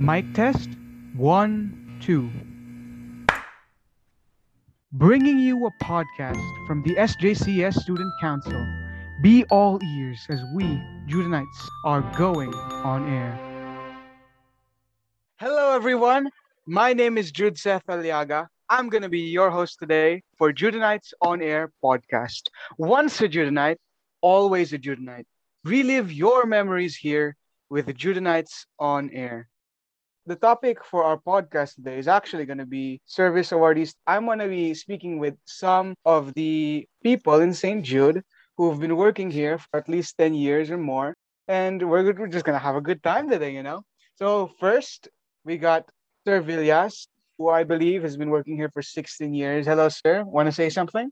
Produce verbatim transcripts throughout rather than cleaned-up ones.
Mic test, one, two. Bringing you a podcast from the S J C S Student Council. Be all ears as we, Judenites, are going on air. Hello everyone, my name is Jude Seth Aliaga. I'm going to be your host today for Judenites On Air podcast. Once a Judenite, always a Judenite. Relive your memories here with the Judenites On Air. The topic for our podcast today is actually going to be service awardees. I'm going to be speaking with some of the people in Saint Jude who've been working here for at least ten years or more. And we're, we're just going to have a good time today, you know? So first, we got Sir Villias, who I believe has been working here for sixteen years. Hello, sir. Want to say something?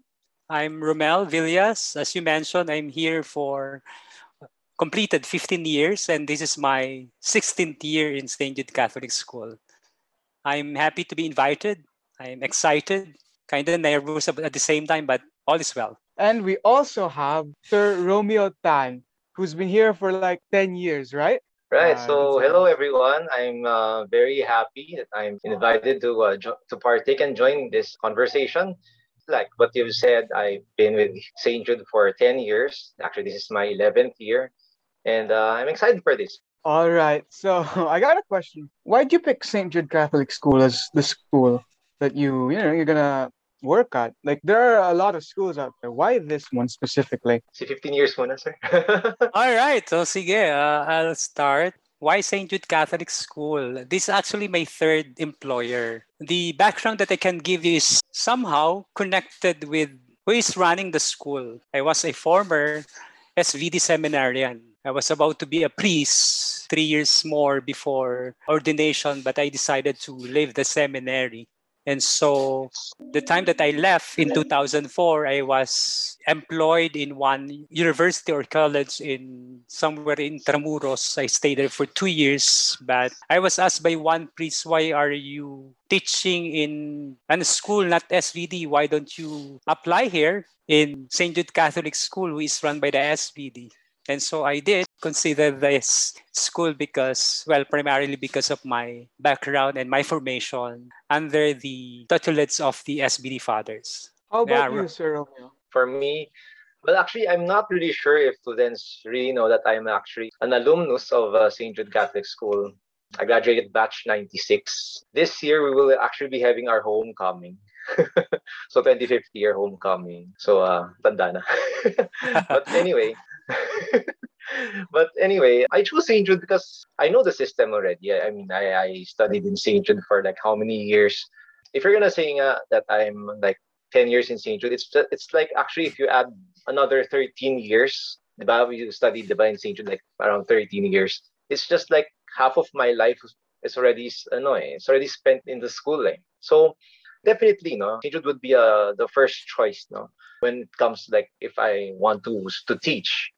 I'm Romel Villias. As you mentioned, I'm here for completed fifteen years, and this is my sixteenth year in Saint Jude Catholic School. I'm happy to be invited. I'm excited, kind of nervous at the same time, but all is well. And we also have Sir Romeo Tan, who's been here for like ten years, right? Right. So, hello everyone. I'm uh, very happy that I'm invited to uh, jo- to partake and join this conversation. Like what you've said, I've been with Saint Jude for ten years. Actually, this is my eleventh year. And uh, I'm excited for this. All right. So I got a question. Why did you pick Saint Jude Catholic School as the school that you, you know, you're going to work at? Like, there are a lot of schools out there. Why this one specifically? Si fifteen years muna, sir. All right. So sige, uh, I'll start. Why Saint Jude Catholic School? This is actually my third employer. The background that I can give you is somehow connected with who is running the school. I was a former S V D seminarian. I was about to be a priest three years more before ordination, but I decided to leave the seminary. And so the time that I left in two thousand four, I was employed in one university or college in somewhere in Tramuros. I stayed there for two years, but I was asked by one priest, why are you teaching in a school, not S V D? Why don't you apply here in Saint Jude Catholic School, who is run by the S V D? And so I did consider this school because, well, primarily because of my background and my formation under the tutelage of the S B D Fathers. How about yeah, you, Sir Romeo? For me, well, actually, I'm not really sure if students really know that I'm actually an alumnus of uh, Saint Jude Catholic School. I graduated Batch ninety-six. This year, we will actually be having our homecoming. So twenty-fifth year homecoming. So uh, tanda na. But anyway... But anyway, I chose Saint Jude because I know the system already. I mean, I, I studied in Saint Jude for like how many years? If you're gonna say uh, that I'm like ten years in Saint Jude, it's just, it's like actually if you add another thirteen years, diba, you studied diba, in Saint Jude like around thirteen years. It's just like half of my life is already uh, no, eh, it's already spent in the school. Eh. So definitely, no, Saint Jude would be uh, the first choice, no, when it comes like if I want to to teach.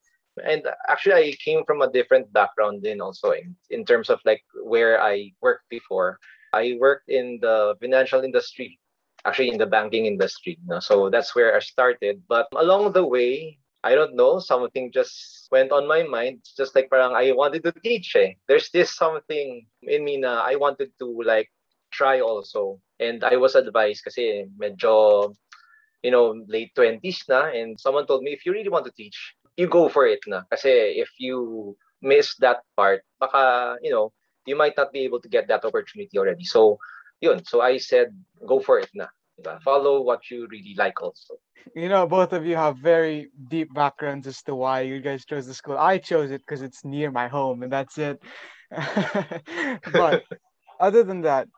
And actually, I came from a different background in also in, in terms of like where I worked before. I worked in the financial industry, actually in the banking industry. You know? So that's where I started. But along the way, I don't know, something just went on my mind. It's just like parang I wanted to teach. Eh? There's this something in me na I wanted to like try also. And I was advised kasi medyo, you know, late twenties na. And someone told me, if you really want to teach, you go for it na. Kasi if you miss that part, baka, you know, you might not be able to get that opportunity already. So, yun. So I said, go for it na. Follow what you really like also. You know, both of you have very deep backgrounds as to why you guys chose the school. I chose it because it's near my home and that's it. But other than that,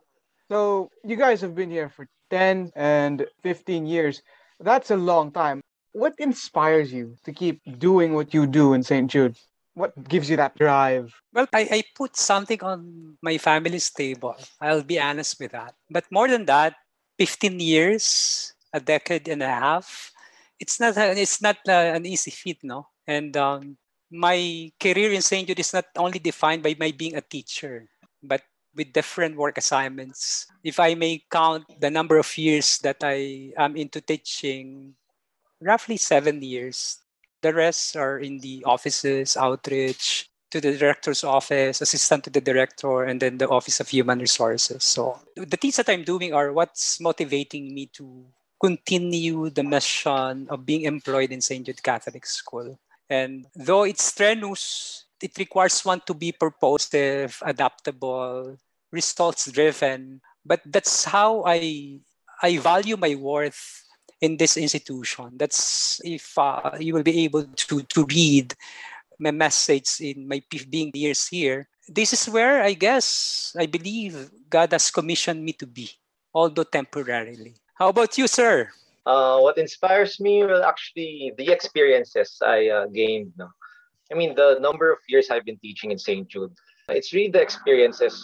so you guys have been here for ten and fifteen years. That's a long time. What inspires you to keep doing what you do in Saint Jude? What gives you that drive? Well, I, I put something on my family's table. I'll be honest with that. But more than that, fifteen years, a decade and a half, it's not a, it's not a, an easy feat, no? And um, my career in Saint Jude is not only defined by my being a teacher, but with different work assignments. If I may count the number of years that I am into teaching, roughly seven years. The rest are in the offices, outreach, to the director's office, assistant to the director, and then the Office of Human Resources. So the things that I'm doing are what's motivating me to continue the mission of being employed in Saint Jude Catholic School. And though it's strenuous, it requires one to be purposive, adaptable, results-driven. But that's how I I value my worth in this institution. That's if uh, you will be able to, to read my message in my being years here. This is where I guess I believe God has commissioned me to be, although temporarily. How about you, sir? Uh, what inspires me, well, actually, the experiences I uh, gained. No? I mean, the number of years I've been teaching in Saint Jude, it's really the experiences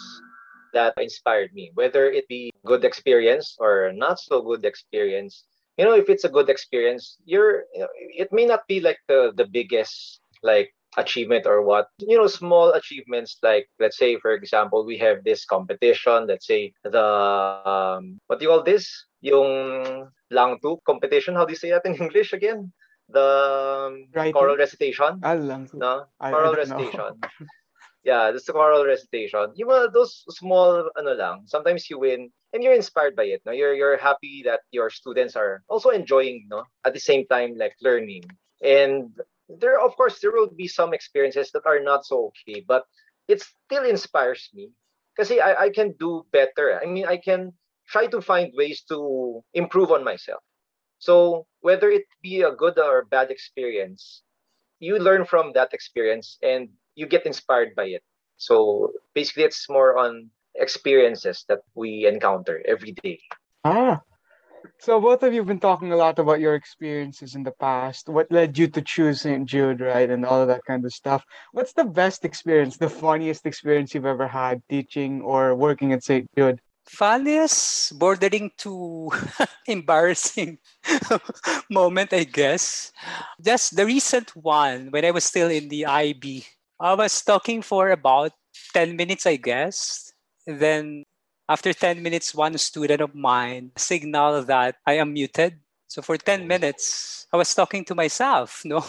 that inspired me, whether it be good experience or not so good experience. You know, if it's a good experience, you're, you know, it may not be like the, the biggest like achievement or what, you know, small achievements. Like, let's say, for example, we have this competition, let's say the, um, what do you call this? Yung Langtu competition, how do you say that in English again? The um, choral recitation. Ah, Langtu. No? Choral recitation. Yeah, this is the choral recitation. You know, those small, ano lang, sometimes you win and you're inspired by it. No? You're you're happy that your students are also enjoying, no? At the same time, like learning. And there, of course, there will be some experiences that are not so okay, but it still inspires me. Because I, I can do better. I mean, I can try to find ways to improve on myself. So whether it be a good or bad experience, you learn from that experience and you get inspired by it. So basically, it's more on experiences that we encounter every day. Ah, so both of you have been talking a lot about your experiences in the past, what led you to choose Saint Jude, right? And all of that kind of stuff. What's the best experience, the funniest experience you've ever had teaching or working at Saint Jude? Funniest, bordering to embarrassing moment, I guess. Just the recent one, when I was still in the I B, I was talking for about ten minutes, I guess. And then after ten minutes, one student of mine signaled that I am muted. So for ten minutes, I was talking to myself, no?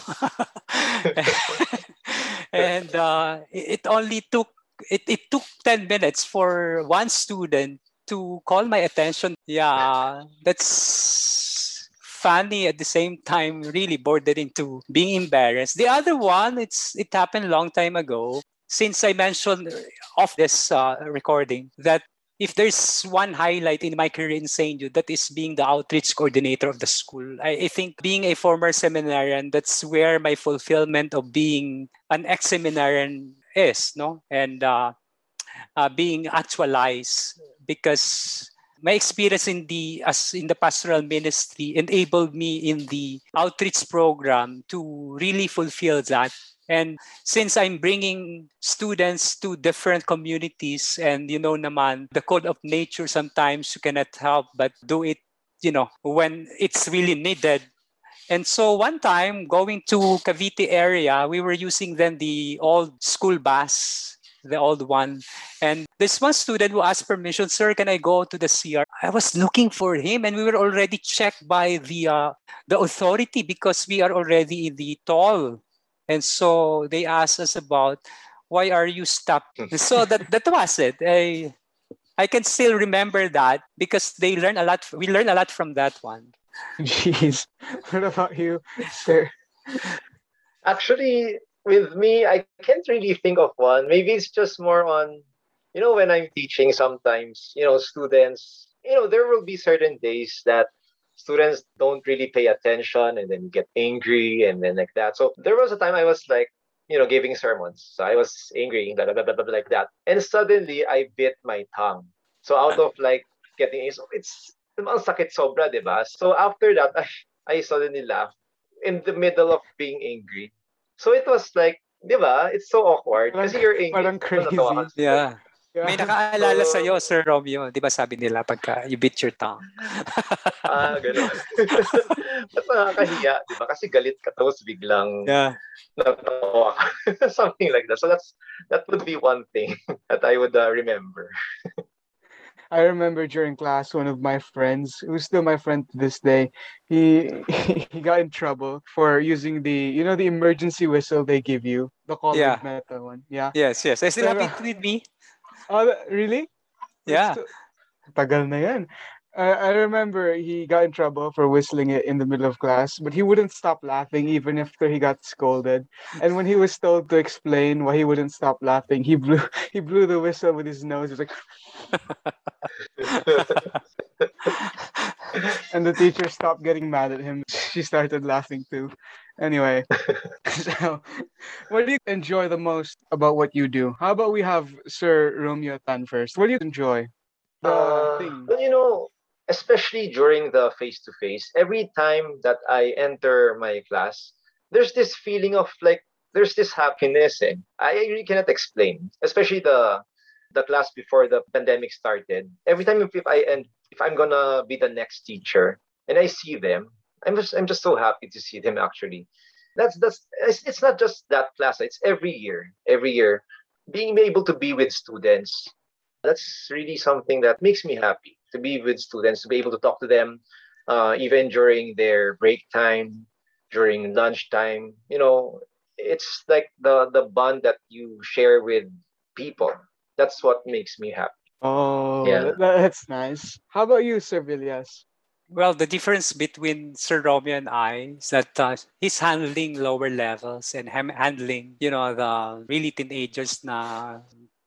And uh, it only took, it, it took ten minutes for one student to call my attention. Yeah, that's funny at the same time, really bordered into being embarrassed. The other one, it's it happened a long time ago. Since I mentioned off this uh, recording that if there's one highlight in my career in Saint Jude, that is being the outreach coordinator of the school. I, I think being a former seminarian, that's where my fulfillment of being an ex-seminarian is, no? And uh, uh, being actualized, because my experience in the as in the pastoral ministry enabled me in the outreach program to really fulfill that. And since I'm bringing students to different communities, and you know, naman the code of nature, sometimes you cannot help but do it, you know, when it's really needed. And so one time, going to Cavite area, we were using then the old school bus, the old one. And this one student who asked permission, sir, can I go to the C R? I was looking for him, and we were already checked by the uh, the authority because we are already in the toll. And so they asked us about, why are you stopped? So that, that was it. I, I can still remember that because they learn a lot. We learn a lot from that one. Jeez, what about you, sir? Actually, with me, I can't really think of one. Maybe it's just more on, you know, when I'm teaching sometimes, you know, students, you know, there will be certain days that students don't really pay attention and then get angry and then like that. So there was a time I was like, you know, giving sermons. So I was angry, blah, blah, blah, blah, blah, like that. And suddenly I bit my tongue. So out of like getting angry, so it's, ang sakit sobra, diba? So after that, I, I suddenly laughed in the middle of being angry. So it was like, diba? It's so awkward because you're angry. Parang crazy. Yeah. Yeah. May nakaalala so, sa'yo, Sir Romeo. Diba sabi nila pagka you bit your tongue? Ah, gano'n. Ba't nakakahiya? Diba? Kasi galit ka tapos biglang yeah. natawa ka. Something like that. So that's that would be one thing that I would uh, remember. I remember during class, one of my friends, who's still my friend to this day, he he got in trouble for using the, you know, the emergency whistle they give you, the call yeah. metal one. Yeah. Yes, yes. I still have it with me. Oh, really? Yeah. Tagal na yan. Uh, I remember he got in trouble for whistling it in the middle of class, but he wouldn't stop laughing even after he got scolded. And when he was told to explain why he wouldn't stop laughing, he blew he blew the whistle with his nose. He was like, and the teacher stopped getting mad at him. She started laughing too. Anyway, so what do you enjoy the most about what you do? How about we have Sir Romeo Tan first? What do you enjoy? Uh, well, you know. Especially during the face-to-face, every time that I enter my class, there's this feeling of like, there's this happiness. Eh? I really cannot explain, especially the the class before the pandemic started. Every time if I end, if I'm gonna be the next teacher and I see them, I'm just, I'm just so happy to see them actually. That's, that's it's, it's not just that class, it's every year, every year. Being able to be with students, that's really something that makes me happy. To be with students, to be able to talk to them, uh, even during their break time, during lunchtime. You know, it's like the, the bond that you share with people. That's what makes me happy. Oh, yeah. That's nice. How about you, Sir Villias? Well, the difference between Sir Romeo and I is that uh, he's handling lower levels and I'm handling, you know, the really teenagers na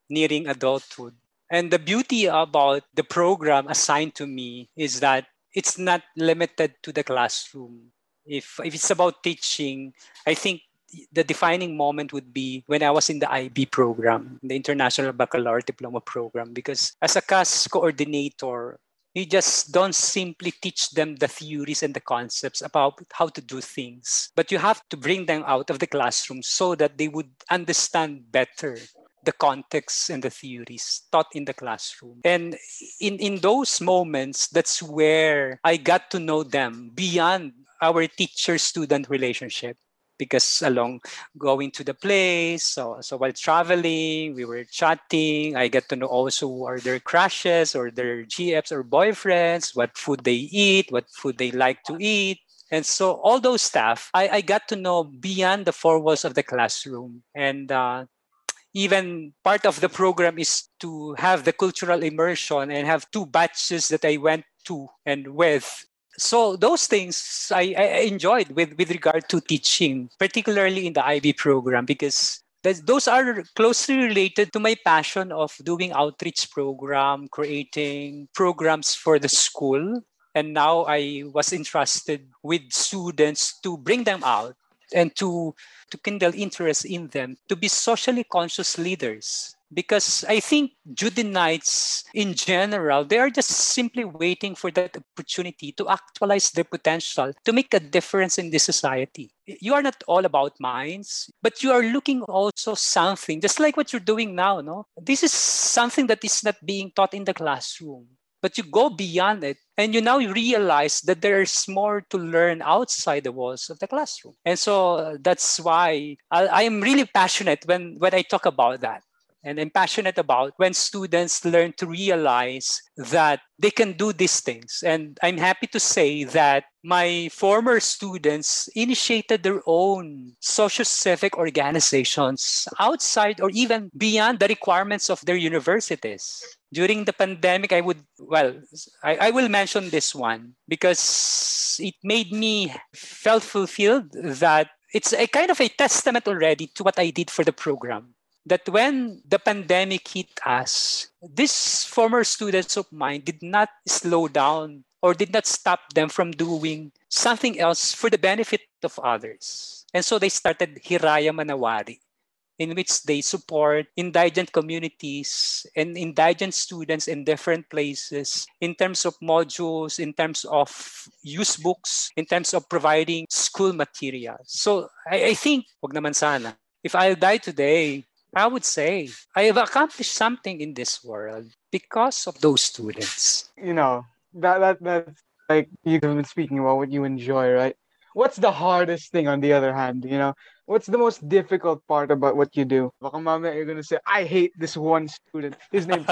nearing adulthood. And the beauty about the program assigned to me is that it's not limited to the classroom. If if it's about teaching, I think the defining moment would be when I was in the I B program, the International Baccalaureate Diploma Program, because as a C A S coordinator, you just don't simply teach them the theories and the concepts about how to do things, but you have to bring them out of the classroom so that they would understand better the context and the theories taught in the classroom. And in, in those moments, that's where I got to know them beyond our teacher-student relationship. Because along going to the place, so, so while traveling, we were chatting. I get to know also who are their crushes or their G Fs or boyfriends, what food they eat, what food they like to eat. And so all those stuff, I, I got to know beyond the four walls of the classroom. And uh, even part of the program is to have the cultural immersion and have two batches that I went to and with. So those things I, I enjoyed with, with regard to teaching, particularly in the I B program, because those are closely related to my passion of doing outreach program, creating programs for the school. And now I was entrusted with students to bring them out and to, to kindle interest in them, to be socially conscious leaders. Because I think Judenites in general, they are just simply waiting for that opportunity to actualize their potential, to make a difference in this society. You are not all about minds, but you are looking also something, just like what you're doing now. No, this is something that is not being taught in the classroom. But you go beyond it and you now realize that there is more to learn outside the walls of the classroom. And so that's why I, I am really passionate when, when I talk about that. And I'm passionate about when students learn to realize that they can do these things. And I'm happy to say that my former students initiated their own socio-civic organizations outside or even beyond the requirements of their universities. During the pandemic, I would, well, I, I will mention this one because it made me felt fulfilled that it's a kind of a testament already to what I did for the program. That when the pandemic hit us, these former students of mine did not slow down or did not stop them from doing something else for the benefit of others. And so they started Hiraya Manawari, in which they support indigent communities and indigent students in different places in terms of modules, in terms of use books, in terms of providing school materials. So I, I think, wag naman sana, if I'll die today, I would say I have accomplished something in this world because of those students. You know, that, that that's like you've been speaking about what you enjoy, right? What's the hardest thing on the other hand, you know? What's the most difficult part about what you do? Baka mama, you're going to say, I hate this one student. His name.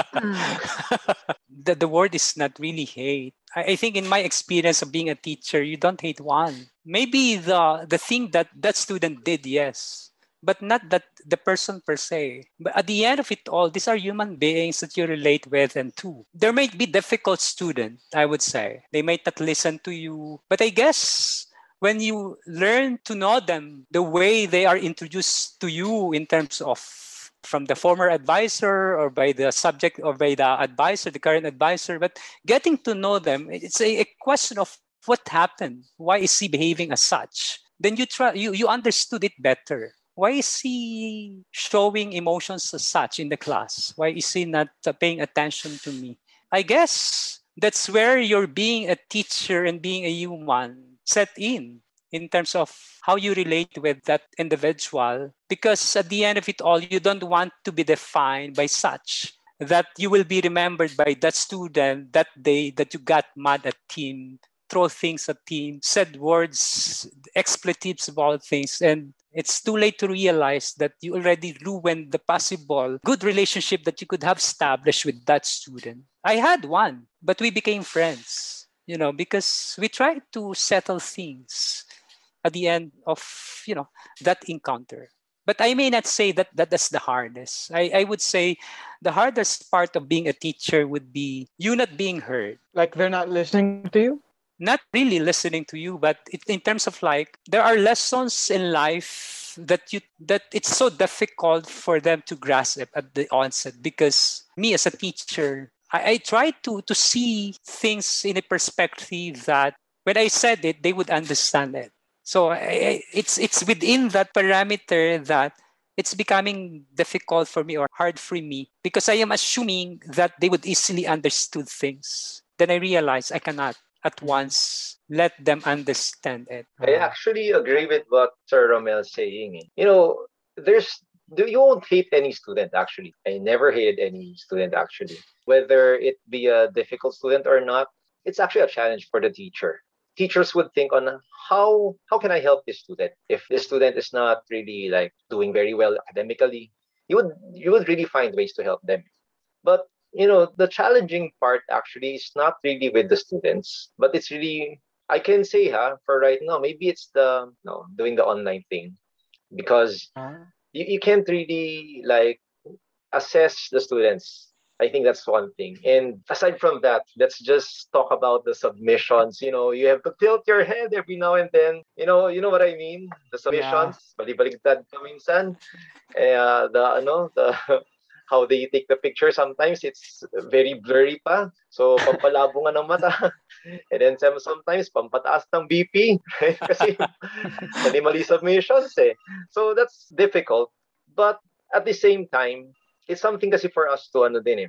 the, the word is not really hate. I, I think in my experience of being a teacher, you don't hate one. Maybe the, the thing that that student did, yes, but not that the person per se. But at the end of it all, these are human beings that you relate with and to. There might be difficult students, I would say. They might not listen to you. But I guess when you learn to know them, the way they are introduced to you in terms of from the former advisor or by the subject or by the advisor, the current advisor, but getting to know them, it's a, a question of what happened? Why is he behaving as such? Then you try, you, you understood it better. Why is he showing emotions as such in the class? Why is he not uh, paying attention to me? I guess that's where your being a teacher and being a human set in, in terms of how you relate with that individual. Because at the end of it all, you don't want to be defined by such that you will be remembered by that student that day that you got mad at him, throw things at him, said words, expletives about things, and it's too late to realize that you already ruined the possible good relationship that you could have established with that student. I had one, but we became friends, you know, because we tried to settle things at the end of, you know, that encounter. But I may not say that that's the hardest. I, I would say the hardest part of being a teacher would be you not being heard. Like they're not listening to you? Not really listening to you, but it, in terms of like, there are lessons in life that you that it's so difficult for them to grasp at the onset. Because me as a teacher, I, I try to, to see things in a perspective that when I said it, they would understand it. So I, I, it's it's within that parameter that it's becoming difficult for me or hard for me because I am assuming that they would easily understood things. Then I realize I cannot at once let them understand it. I actually agree with what Sir Romel is saying. You know, there's you won't hate any student actually. I never hated any student actually. Whether it be a difficult student or not, it's actually a challenge for the teacher. Teachers would think on how how can I help this student? If this student is not really like doing very well academically, you would you would really find ways to help them. But you know, the challenging part actually is not really with the students, but it's really, I can say huh, for right now, maybe it's the, no, doing the online thing because uh-huh. you, you can't really like assess the students. I think that's one thing. And aside from that, let's just talk about the submissions. You know, you have to tilt your head every now and then. You know, you know what I mean? The submissions, balik-baligtad ka minsan. Uh, the, ano, the... How they take the picture, sometimes it's very blurry pa. So, pampalabo nga ng mata. And then sometimes, pampataas ng B P. Right? Kasi mali-mali submissions eh. So, that's difficult. But at the same time, it's something kasi for us to, ano din eh,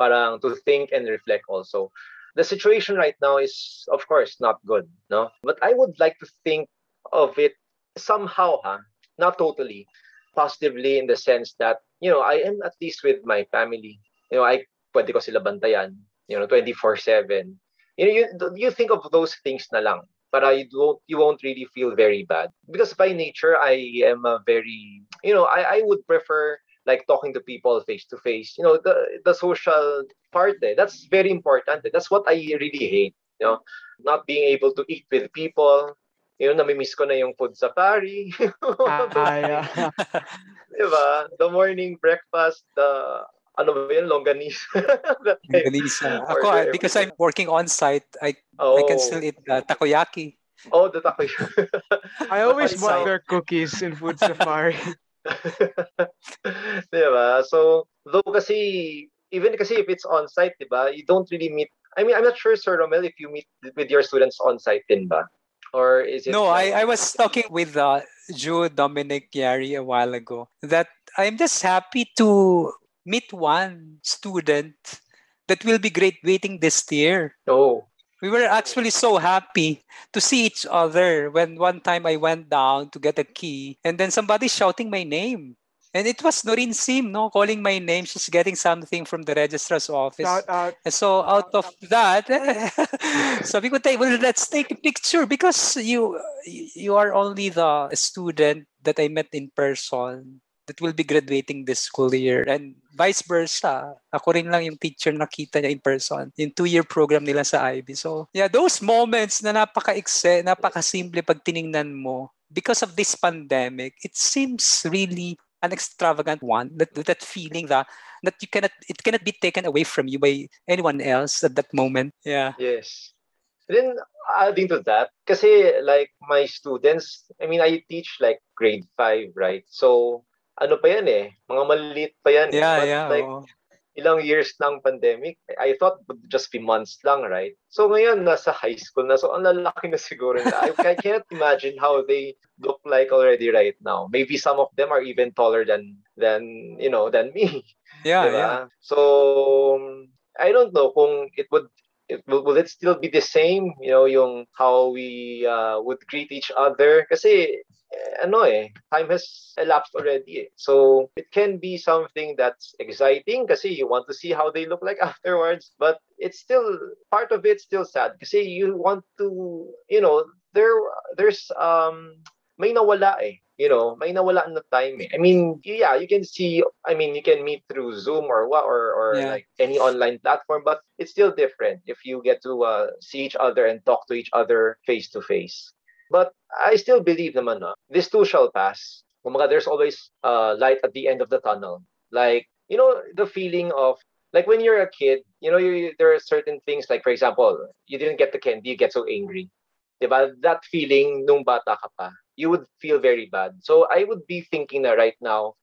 parang to think and reflect also. The situation right now is, of course, not good. No? But I would like to think of it somehow, huh? Not totally, positively in the sense that you know, I am at least with my family. You know, I pwede ko sila bantayan, you know, twenty-four seven. You know, you, you think of those things na lang para you don't, you won't really feel very bad. Because by nature, I am a very, you know, I, I would prefer like talking to people face-to-face. You know, the, the social part, eh, that's very important. That's what I really hate, you know, not being able to eat with people. You know, namimiss ko na yung food safari. Diba? The morning breakfast, the, ano ba yun, longganisa. Longganisa. Ako, or, because I'm working on-site, I, oh. I can still eat uh, takoyaki. Oh, the takoyaki. I always wonder cookies in food safari. Diba? So, though kasi, even kasi if it's on-site, diba, you don't really meet, I mean, I'm not sure, Sir Romel, if you meet with your students on-site din ba? Or is it no, like... I, I was talking with uh, Jude Dominic Gary a while ago that I'm just happy to meet one student that will be graduating this year. Oh. We were actually so happy to see each other when one time I went down to get a key and then somebody shouting my name. And it was Noreen Sim, no, calling my name. She's getting something from the registrar's office. Out, out. And so out, out of that, so we could take, well, let's take a picture because you you are only the student that I met in person that will be graduating this school year. And vice versa, ako rin lang yung teacher nakita niya in person in two-year program nila sa I B. So yeah, those moments na napaka-exe, napaka-simple pag tiningnan mo, because of this pandemic, it seems really an extravagant one, that that feeling that that you cannot, it cannot be taken away from you by anyone else at that moment. Yeah. Yes. Then adding to that, kasi like my students, I mean, I teach like grade five, right? So ano pa yan eh, mga maliit pa yan. Yeah, but yeah. Like, oh. Ilang years ng pandemic, I thought would just be months lang, right? So ngayon, nasa high school na, so ang lalaki na siguro na. I, I can't imagine how they look like already right now. Maybe some of them are even taller than, than you know, than me. Yeah, diba? Yeah. So, I don't know kung it would, it, will, will it still be the same, you know, yung how we uh, would greet each other? Kasi, ano eh, time has elapsed already eh. So it can be something that's exciting kasi you want to see how they look like afterwards, but it's still, part of it's still sad kasi you want to, you know, there there's um may nawala eh, you know, may nawala na time eh. I mean, yeah, you can see, I mean, you can meet through Zoom or what or, or yeah. like any online platform, but it's still different if you get to uh, see each other and talk to each other face to face. But I still believe naman na, this too shall pass. Kumbaga, there's always uh, light at the end of the tunnel. Like, you know, the feeling of, like when you're a kid, you know, you, there are certain things, like for example, you didn't get the candy, you get so angry. Diba? That feeling nung bata ka pa, you would feel very bad. So I would be thinking that right now,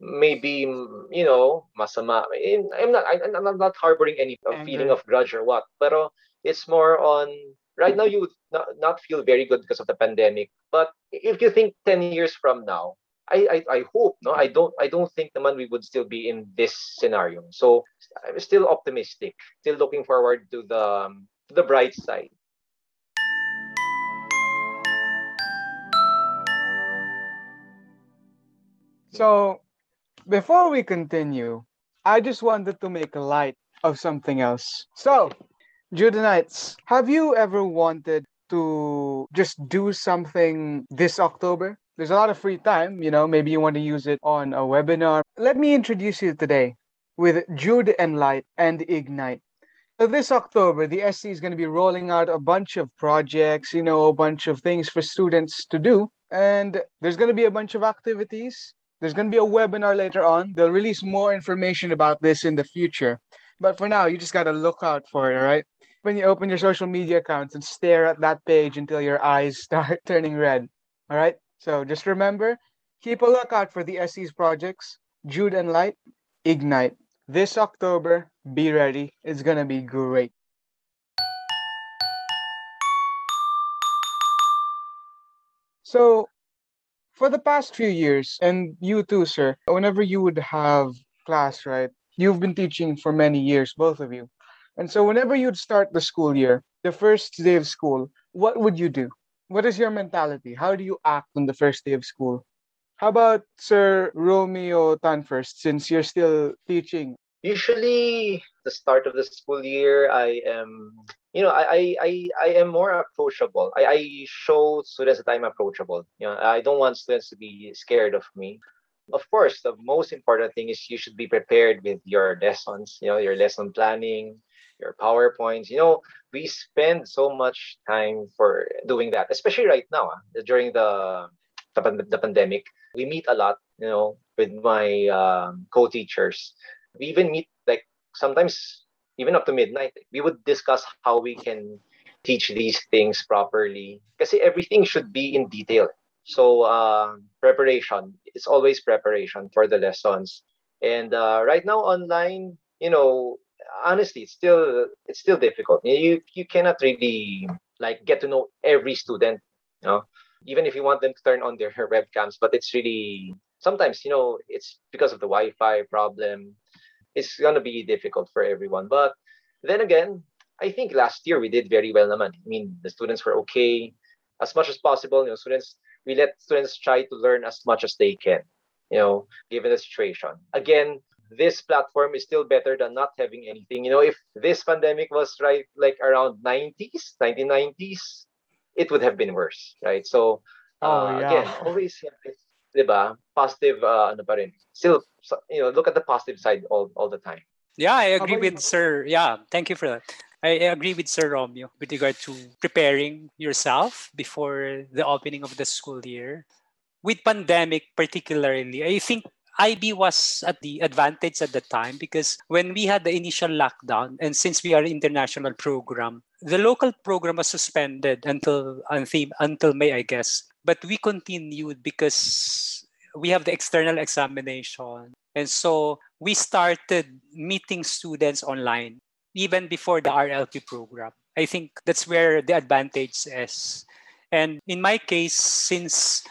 maybe, you know, masama. I'm not, I'm not harboring any mm-hmm. feeling of grudge or what. Pero it's more on, right now, you would not, not feel very good because of the pandemic. But if you think ten years from now, I, I I hope, no, I don't I don't think naman we would still be in this scenario. So I'm still optimistic, still looking forward to the um, to the bright side. So before we continue, I just wanted to make light of something else. So, Judenites, have you ever wanted to just do something this October? There's a lot of free time, you know, maybe you want to use it on a webinar. Let me introduce you today with Jude and Light and Ignite. So this October, the S C is going to be rolling out a bunch of projects, you know, a bunch of things for students to do. And there's going to be a bunch of activities. There's going to be a webinar later on. They'll release more information about this in the future. But for now, you just got to look out for it, all right? When you open your social media accounts and stare at that page until your eyes start turning red. All right? So just remember, keep a lookout for the S C's projects, Jude and Light, Ignite. This October, be ready. It's going to be great. So for the past few years, and you too, sir, whenever you would have class, right, you've been teaching for many years, both of you. And so whenever you'd start the school year, the first day of school, what would you do? What is your mentality? How do you act on the first day of school? How about Sir Romeo Tan first, since you're still teaching? Usually, the start of the school year, I am, you know, I I, I am more approachable. I, I show students that I'm approachable. You know, I don't want students to be scared of me. Of course, the most important thing is you should be prepared with your lessons, you know, your lesson planning, your PowerPoints. You know, we spend so much time for doing that, especially right now, uh, during the, the the pandemic. We meet a lot, you know, with my um, co-teachers. We even meet, like, sometimes even up to midnight. We would discuss how we can teach these things properly. Kasi everything should be in detail. So uh, preparation, it's always preparation for the lessons. And uh, right now online, you know, honestly, it's still it's still difficult. You you cannot really like get to know every student, you know, even if you want them to turn on their webcams. But it's really sometimes, you know, it's because of the Wi-Fi problem. It's gonna be difficult for everyone. But then again, I think last year we did very well, naman. I mean, the students were okay as much as possible. You know, students we let students try to learn as much as they can, you know, given the situation. Again, this platform is still better than not having anything. You know, if this pandemic was right, like around nineties, nineteen nineties, it would have been worse, right? So, uh, oh, yeah. Again, always, yeah, it's diba? Positive, uh, ano pa rin. Still, you know, look at the positive side all, all the time. Yeah, I agree with Sir. Yeah, thank you for that. I agree with Sir Romeo with regard to preparing yourself before the opening of the school year. With pandemic particularly, I think I B was at the advantage at the time because when we had the initial lockdown, and since we are an international program, the local program was suspended until until May, I guess. But we continued because we have the external examination. And so we started meeting students online. Even before the R L P program. I think that's where the advantage is. And in my case, since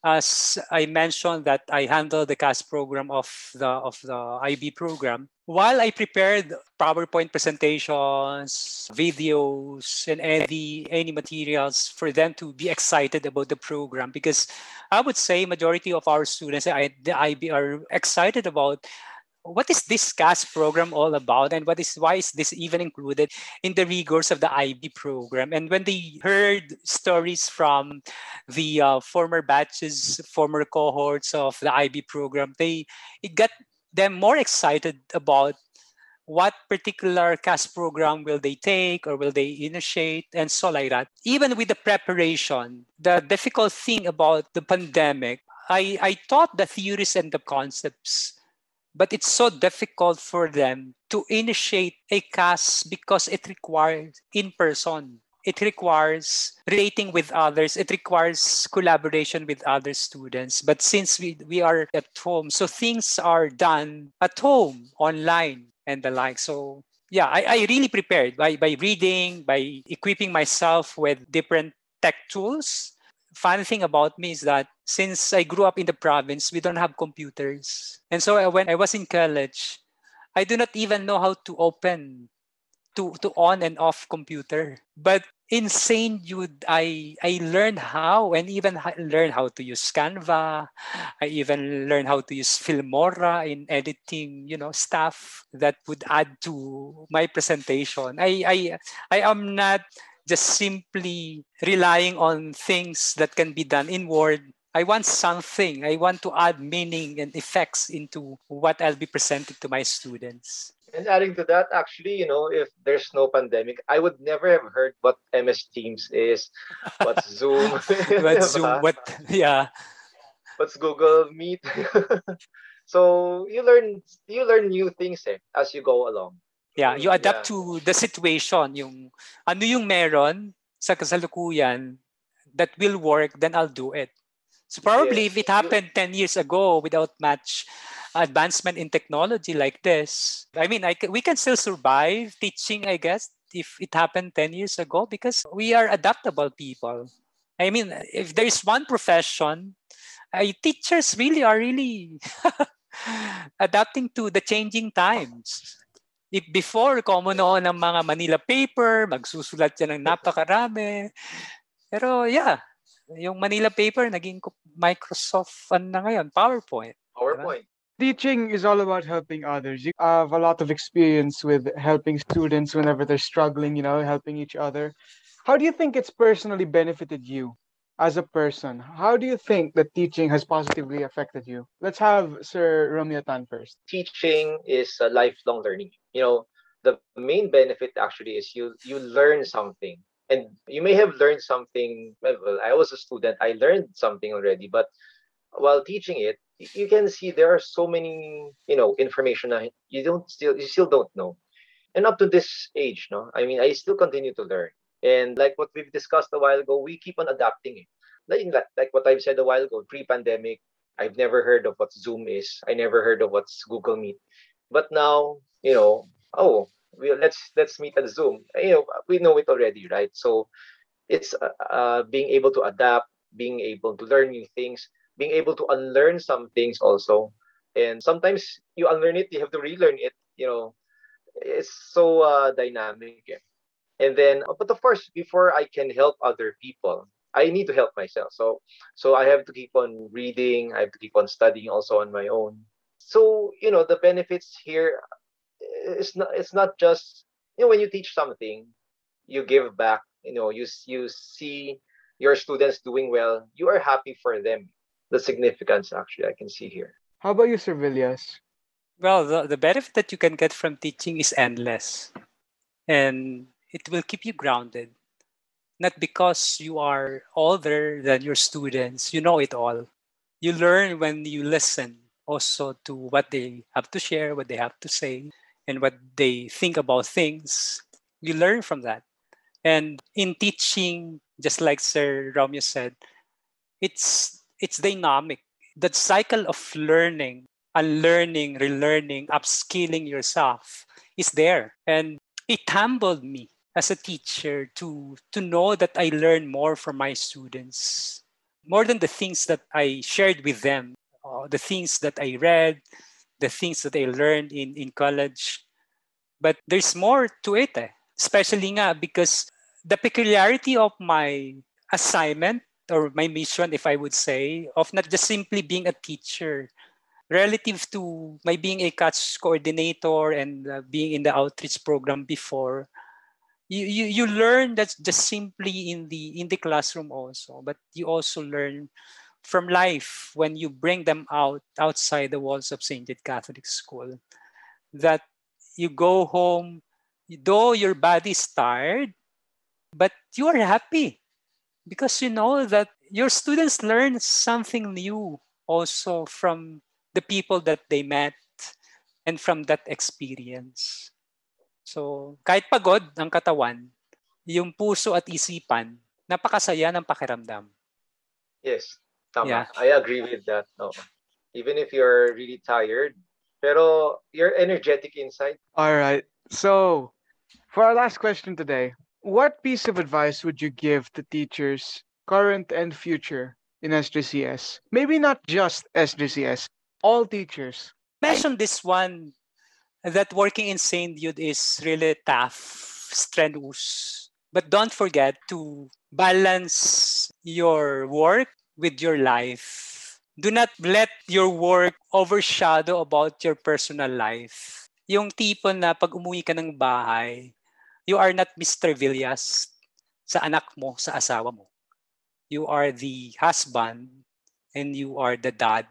as I mentioned that I handled the C A S program of the of the I B program, while I prepared PowerPoint presentations, videos, and any, any materials for them to be excited about the program, because I would say majority of our students at the I B are excited about what is this C A S program all about, and what is why is this even included in the rigors of the I B program? And when they heard stories from the uh, former batches, former cohorts of the I B program, they it got them more excited about what particular C A S program will they take or will they initiate, and so like that. Even with the preparation, the difficult thing about the pandemic, I, I taught the theories and the concepts, but it's so difficult for them to initiate a C A S because it requires in-person. It requires relating with others. It requires collaboration with other students. But since we, we are at home, so things are done at home, online, and the like. So yeah, I, I really prepared by, by reading, by equipping myself with different tech tools. Funny thing about me is that since I grew up in the province, we don't have computers. And so when I was in college, I do not even know how to open, to, to on and off computer. But in Saint Jude, I, I learned how, and even learned how to use Canva. I even learned how to use Filmora in editing, you know, stuff that would add to my presentation. I, I, I am not just simply relying on things that can be done in Word. I want something. I want to add meaning and effects into what I'll be presenting to my students. And adding to that, actually, you know, if there's no pandemic, I would never have heard what M S Teams is, what Zoom, what Zoom, what yeah, what's Google Meet. So you learn, you learn new things eh, as you go along. Yeah, you adapt yeah. to the situation. Yung ano yung meron sa kasalukuyan that will work, then I'll do it. So probably yes. if it happened ten years ago without much advancement in technology like this, I mean, I can, we can still survive teaching, I guess, if it happened ten years ago because we are adaptable people. I mean, if there is one profession, I, teachers really are really adapting to the changing times. If before, common noon ang mga Manila paper, magsusulat yan ng napakarami. Pero yeah, yung Manila paper, naging Microsoft, ano na ngayon, PowerPoint. PowerPoint. Diba? Teaching is all about helping others. You have a lot of experience with helping students whenever they're struggling, you know, helping each other. How do you think it's personally benefited you as a person? How do you think that teaching has positively affected you? Let's have Sir Romeo Tan first. Teaching is a lifelong learning. You know, the main benefit actually is you you learn something. And you may have learned something. Well, I was a student. I learned something already. But while teaching it, you can see there are so many, you know, information that you don't still you still don't know. And up to this age, no, I mean, I still continue to learn. And like what we've discussed a while ago, we keep on adapting it. Like, like what I've said a while ago, pre-pandemic, I've never heard of what Zoom is. I never heard of what's Google Meet. But now, you know, oh, we, let's let's meet at Zoom. You know, we know it already, right? So it's uh, uh, being able to adapt, being able to learn new things, being able to unlearn some things also. And sometimes you unlearn it, you have to relearn it. You know, it's so uh, dynamic. And then, but of course, before I can help other people, I need to help myself. So, so I have to keep on reading. I have to keep on studying also on my own. So, you know, the benefits here, it's not, it's not just, you know, when you teach something, you give back, you know, you, you see your students doing well, you are happy for them. the significance actually I can see here. How about you, Sir Villias? Well, the, the benefit that you can get from teaching is endless. And it will keep you grounded. Not because you are older than your students, you know it all. You learn when you listen also to what they have to share, what they have to say, and what they think about things. You learn from that. And in teaching, just like Sir Romeo said, it's it's dynamic. That cycle of learning, unlearning, relearning, upskilling yourself is there. And it humbled me as a teacher to, to know that I learn more from my students, more than the things that I shared with them, uh, the things that I read, the things that I learned in, in college. But there's more to it, eh? Especially nga because the peculiarity of my assignment or my mission, if I would say, of not just simply being a teacher, relative to my being a C A S coordinator and uh, being in the outreach program before, you, you you learn that's just simply in the in the classroom also, but you also learn from life when you bring them out outside the walls of Saint Jude Catholic School. That you go home, though your body's tired, but you are happy because you know that your students learn something new also from the people that they met and from that experience. So, kahit pagod ang katawan, yung puso at isipan, napakasaya ng pakiramdam. Yes, tama. Yeah. I agree with that. No. Even if you're really tired, pero you're energetic inside. All right. So, for our last question today, what piece of advice would you give to teachers, current and future, in S J C S? Maybe not just S J C S, all teachers. I mentioned this one, that working in Saint Jude is really tough, strenuous. But don't forget to balance your work with your life. Do not let your work overshadow about your personal life. Yung tipo na pag umuwi ka ng bahay, you are not Mister Villias sa anak mo, sa asawa mo. You are the husband and you are the dad.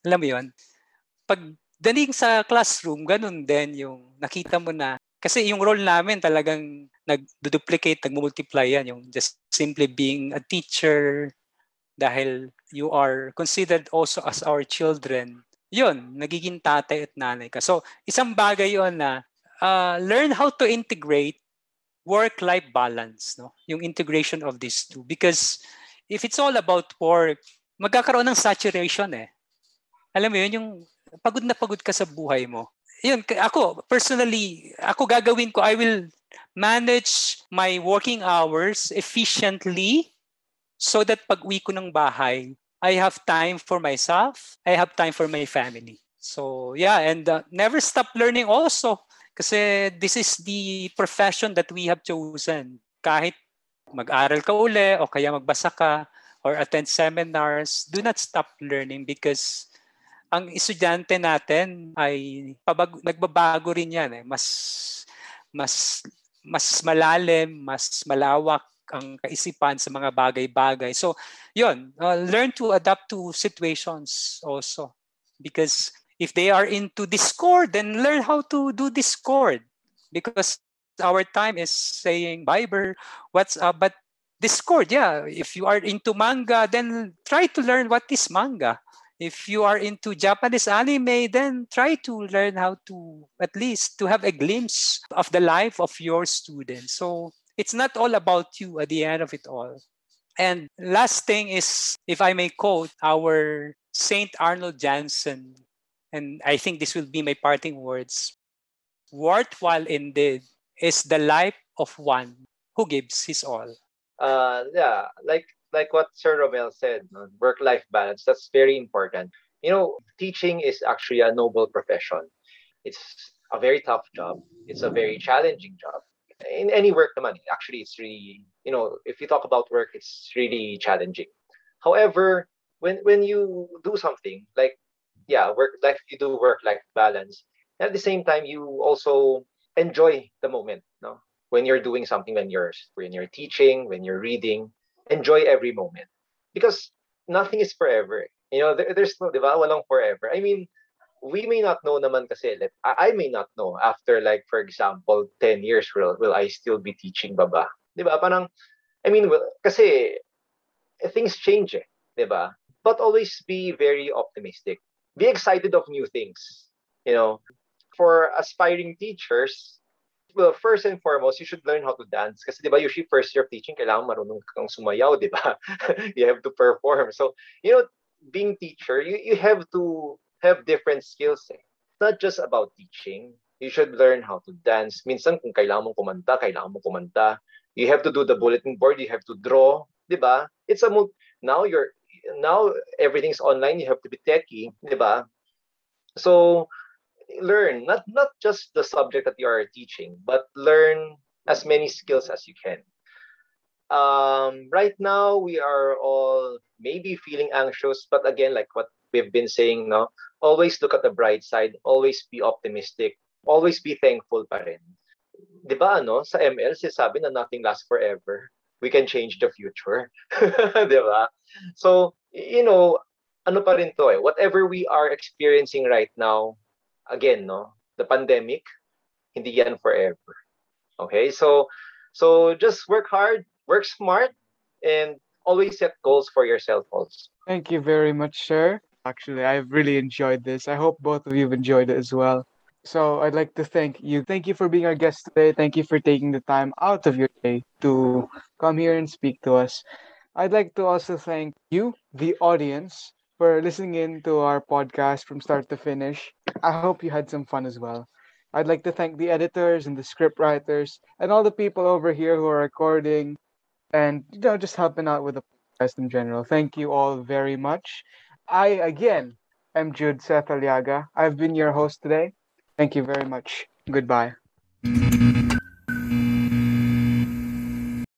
Alam mo yun? Pag dating sa classroom, ganun din yung nakita mo na. Kasi yung role namin talagang nag-duplicate, nag-multiply yan. Yung just simply being a teacher dahil you are considered also as our children. Yun, nagiging tatay at nanay ka. So, isang bagay yun na uh, learn how to integrate work-life balance. No? Yung integration of these two. Because if it's all about work, magkakaroon ng saturation eh. Alam mo yun, yung pagod na pagod ka sa buhay mo. Yun, ako, personally, ako gagawin ko, I will manage my working hours efficiently so that pag-uwi ko ng bahay, I have time for myself, I have time for my family. So, yeah, and uh, never stop learning also. Kasi this is the profession that we have chosen. Kahit mag-aral ka uli o kaya magbasa ka or attend seminars, do not stop learning because ang estudyante natin ay pabago, nagbabago rin yan eh. Mas mas mas malalim, mas malawak ang kaisipan sa mga bagay-bagay. So, yun, uh, learn to adapt to situations also because if they are into Discord, then learn how to do Discord because our time is saying Viber, WhatsApp, but Discord, yeah. If you are into manga, then try to learn what is manga. If you are into Japanese anime, then try to learn how to, at least, to have a glimpse of the life of your students. So it's not all about you at the end of it all. And last thing is, if I may quote our Saint Arnold Jansen, and I think this will be my parting words, worthwhile indeed is the life of one who gives his all. Uh, yeah, like, Like what Sir Romel said, work-life balance, that's very important. You know, teaching is actually a noble profession. It's a very tough job. It's a very challenging job. In any work naman, actually, it's really, you know, if you talk about work, it's really challenging. However, when, when you do something, like, yeah, work life, you do work-life balance. At the same time, you also enjoy the moment, no? When you're doing something, when you're, when you're teaching, when you're reading. Enjoy every moment because nothing is forever. You know, there, there's no, di ba? Walang forever. I mean, we may not know naman kasi. Like, I, I may not know after, like, for example, ten years, will, will I still be teaching baba? Di ba? Parang, I mean, well, kasi things change, eh, di ba? But always be very optimistic. Be excited of new things, you know. For aspiring teachers, well, first and foremost, you should learn how to dance. Kasi diba, usually first year of teaching, kailangan marunong kang sumayaw, diba? You have to perform. So, you know, being teacher, you, you have to have different skills. Eh. It's not just about teaching. You should learn how to dance. Minsan kung kailangan mong kumanta, kailangan mong kumanta. You have to do the bulletin board. You have to draw, diba? It's a mo- now you're now everything's online. You have to be techie, diba? So, learn not not just the subject that you are teaching, but learn as many skills as you can. Um, right now, we are all maybe feeling anxious, but again, like what we've been saying, no, always look at the bright side, always be optimistic, always be thankful pa rin. Diba, ano, sa M L, sinasabi na nothing lasts forever. We can change the future. Diba? So, you know, ano pa rin to eh, whatever we are experiencing right now, again, no, the pandemic, hindi yan forever. Okay, so so just work hard, work smart, and always set goals for yourself also. Thank you very much, sir. Actually, I've really enjoyed this. I hope both of you have enjoyed it as well. So I'd like to thank you. Thank you for being our guest today. Thank you for taking the time out of your day to come here and speak to us. I'd like to also thank you, the audience, for listening in to our podcast from start to finish. I hope you had some fun as well. I'd like to thank the editors and the script writers and all the people over here who are recording and, you know, just helping out with the podcast in general. Thank you all very much. I, again, am Jude Seth Aliaga. I've been your host today. Thank you very much. Goodbye.